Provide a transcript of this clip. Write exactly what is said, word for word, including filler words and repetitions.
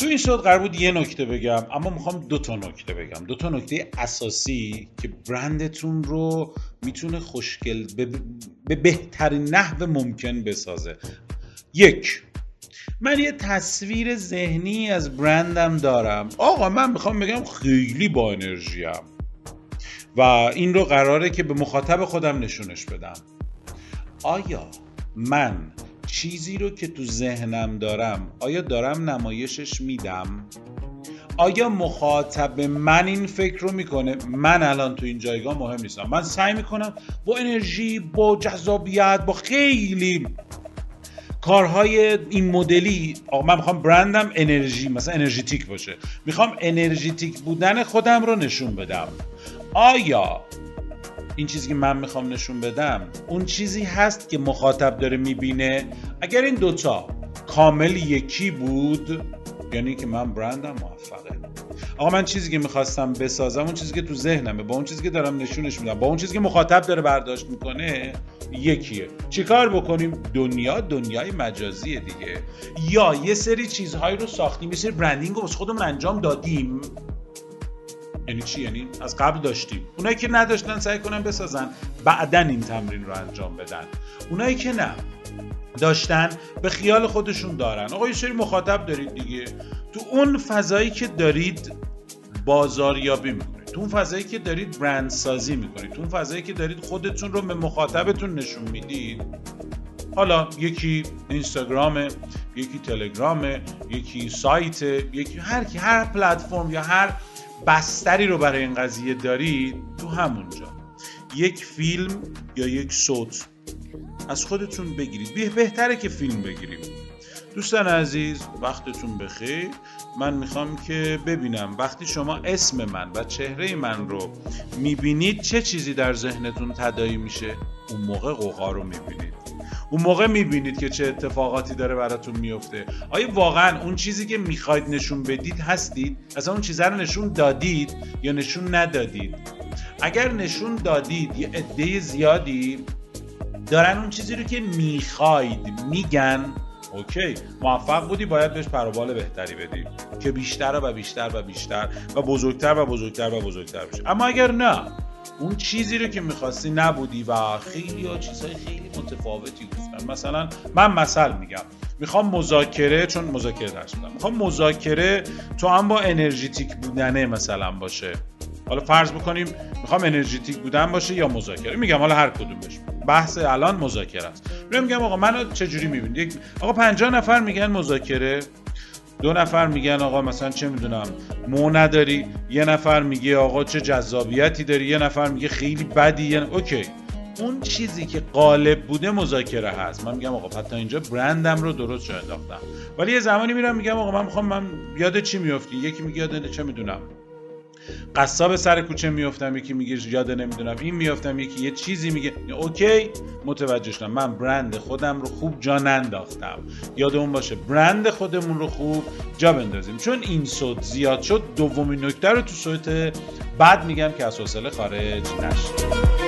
تو این شد قرار بود یه نکته بگم، اما میخوام دو تا نکته بگم، دو تا نکته اساسی که برندتون رو میتونه خوشگل به, به بهترین نحو ممکن بسازه. یک، من یه تصویر ذهنی از برندم دارم، آقا من میخوام بگم خیلی با انرژیم و این رو قراره که به مخاطب خودم نشونش بدم. آیا من چیزی رو که تو ذهنم دارم آیا دارم نمایشش میدم؟ آیا مخاطب من این فکر رو میکنه من الان تو این جایگاه مهم نیستم، من سعی میکنم با انرژی، با جذابیت، با خیلی کارهای این مدلی، آقا من میخوام برندم انرژی، مثلا انرژیتیک باشه، میخوام انرژیتیک بودن خودم رو نشون بدم. آیا این چیزی که من میخوام نشون بدم اون چیزی هست که مخاطب داره میبینه؟ اگر این دوتا کامل یکی بود یعنی که من برندم موفقه. آقا من چیزی که میخواستم بسازم اون چیزی که تو ذهنمه با اون چیزی که دارم نشونش میدم با اون چیزی که مخاطب داره برداشت میکنه یکیه. چیکار بکنیم؟ دنیا دنیای مجازیه دیگه. یا یه سری چیزهایی رو ساختیم، یه سری برندینگ رو واسه خودمون انجام دادیم، یعنی چی؟ یعنی از قبل داشتیم. اونایی که نداشتن سعی کنن بسازن، بعدن این تمرین رو انجام بدن. اونایی که نه داشتن به خیال خودشون دارن. آقا یه سری مخاطب دارید دیگه، تو اون فضایی که دارید بازاریابی میکنید، تو اون فضایی که دارید برندسازی میکنید، تو اون فضایی که دارید خودتون رو به مخاطبتون نشون میدید. حالا یکی اینستاگرامه، یکی تلگرامه، یکی سایته، یکی هر کی هر پلتفرم یا هر بستری رو برای این قضیه دارید، تو همونجا یک فیلم یا یک صوت از خودتون بگیرید. بهتره که فیلم بگیریم. دوستان عزیز وقتتون بخیر. من میخوام که ببینم وقتی شما اسم من و چهره من رو میبینید چه چیزی در ذهنتون تداعی میشه. اون موقع قوقا رو میبینید، اون موقع میبینید که چه اتفاقاتی داره براتون میفته. آیا واقعا اون چیزی که میخواید نشون بدید هستید؟ اصلا اون چیزه رو نشون دادید یا نشون ندادید؟ اگر نشون دادید یه عده زیادی دارن اون چیزی رو که میخواید میگن، اوکی موفق بودی، باید بهش پروبال بهتری بدی که بیشتر و بیشتر و بیشتر و بزرگتر و بزرگتر و بزرگتر بشه. اما اگر نه، اون چیزی رو که میخواستی نبودی و خیلی ها چیزهای خیلی متفاوتی گفتن. مثلا من مثل میگم میخوام مذاکره، چون مذاکره درس میدم، میخوام مذاکره تو هم با انرژیتیک بودنه مثلا باشه. حالا فرض بکنیم میخوام انرژیتیک بودن باشه یا مذاکره، میگم حالا هر کدوم بشه، بحث الان مذاکره است. میگم آقا منو چه جوری میبینید؟ آقا پنجاه نفر میگن مذاکره، دو نفر میگن آقا مثلا چه میدونم مو نداری، یه نفر میگه آقا چه جذابیتی داری، یه نفر میگه خیلی بدی، یه نفر... اوکی اون چیزی که غالب بوده مذاکره هست. من میگم آقا پس تا اینجا برندم رو درست جا انداختم. ولی یه زمانی میرم میگم آقا من میخوام، من یاد چی میافتی؟ یکی میگه یاد چه میدونم قصاب سر کوچه میافتم، یکی میگه یاد نمیدونم این میافتم، یکی یه چیزی میگه. اوکی متوجه شدم، من برند خودم رو خوب جا ننداختم. یادمون باشه برند خودمون رو خوب جا بندازیم، چون این صوت زیاد شد. دومین نکته رو تو صوت بعد میگم که از حوصله خارج نشه.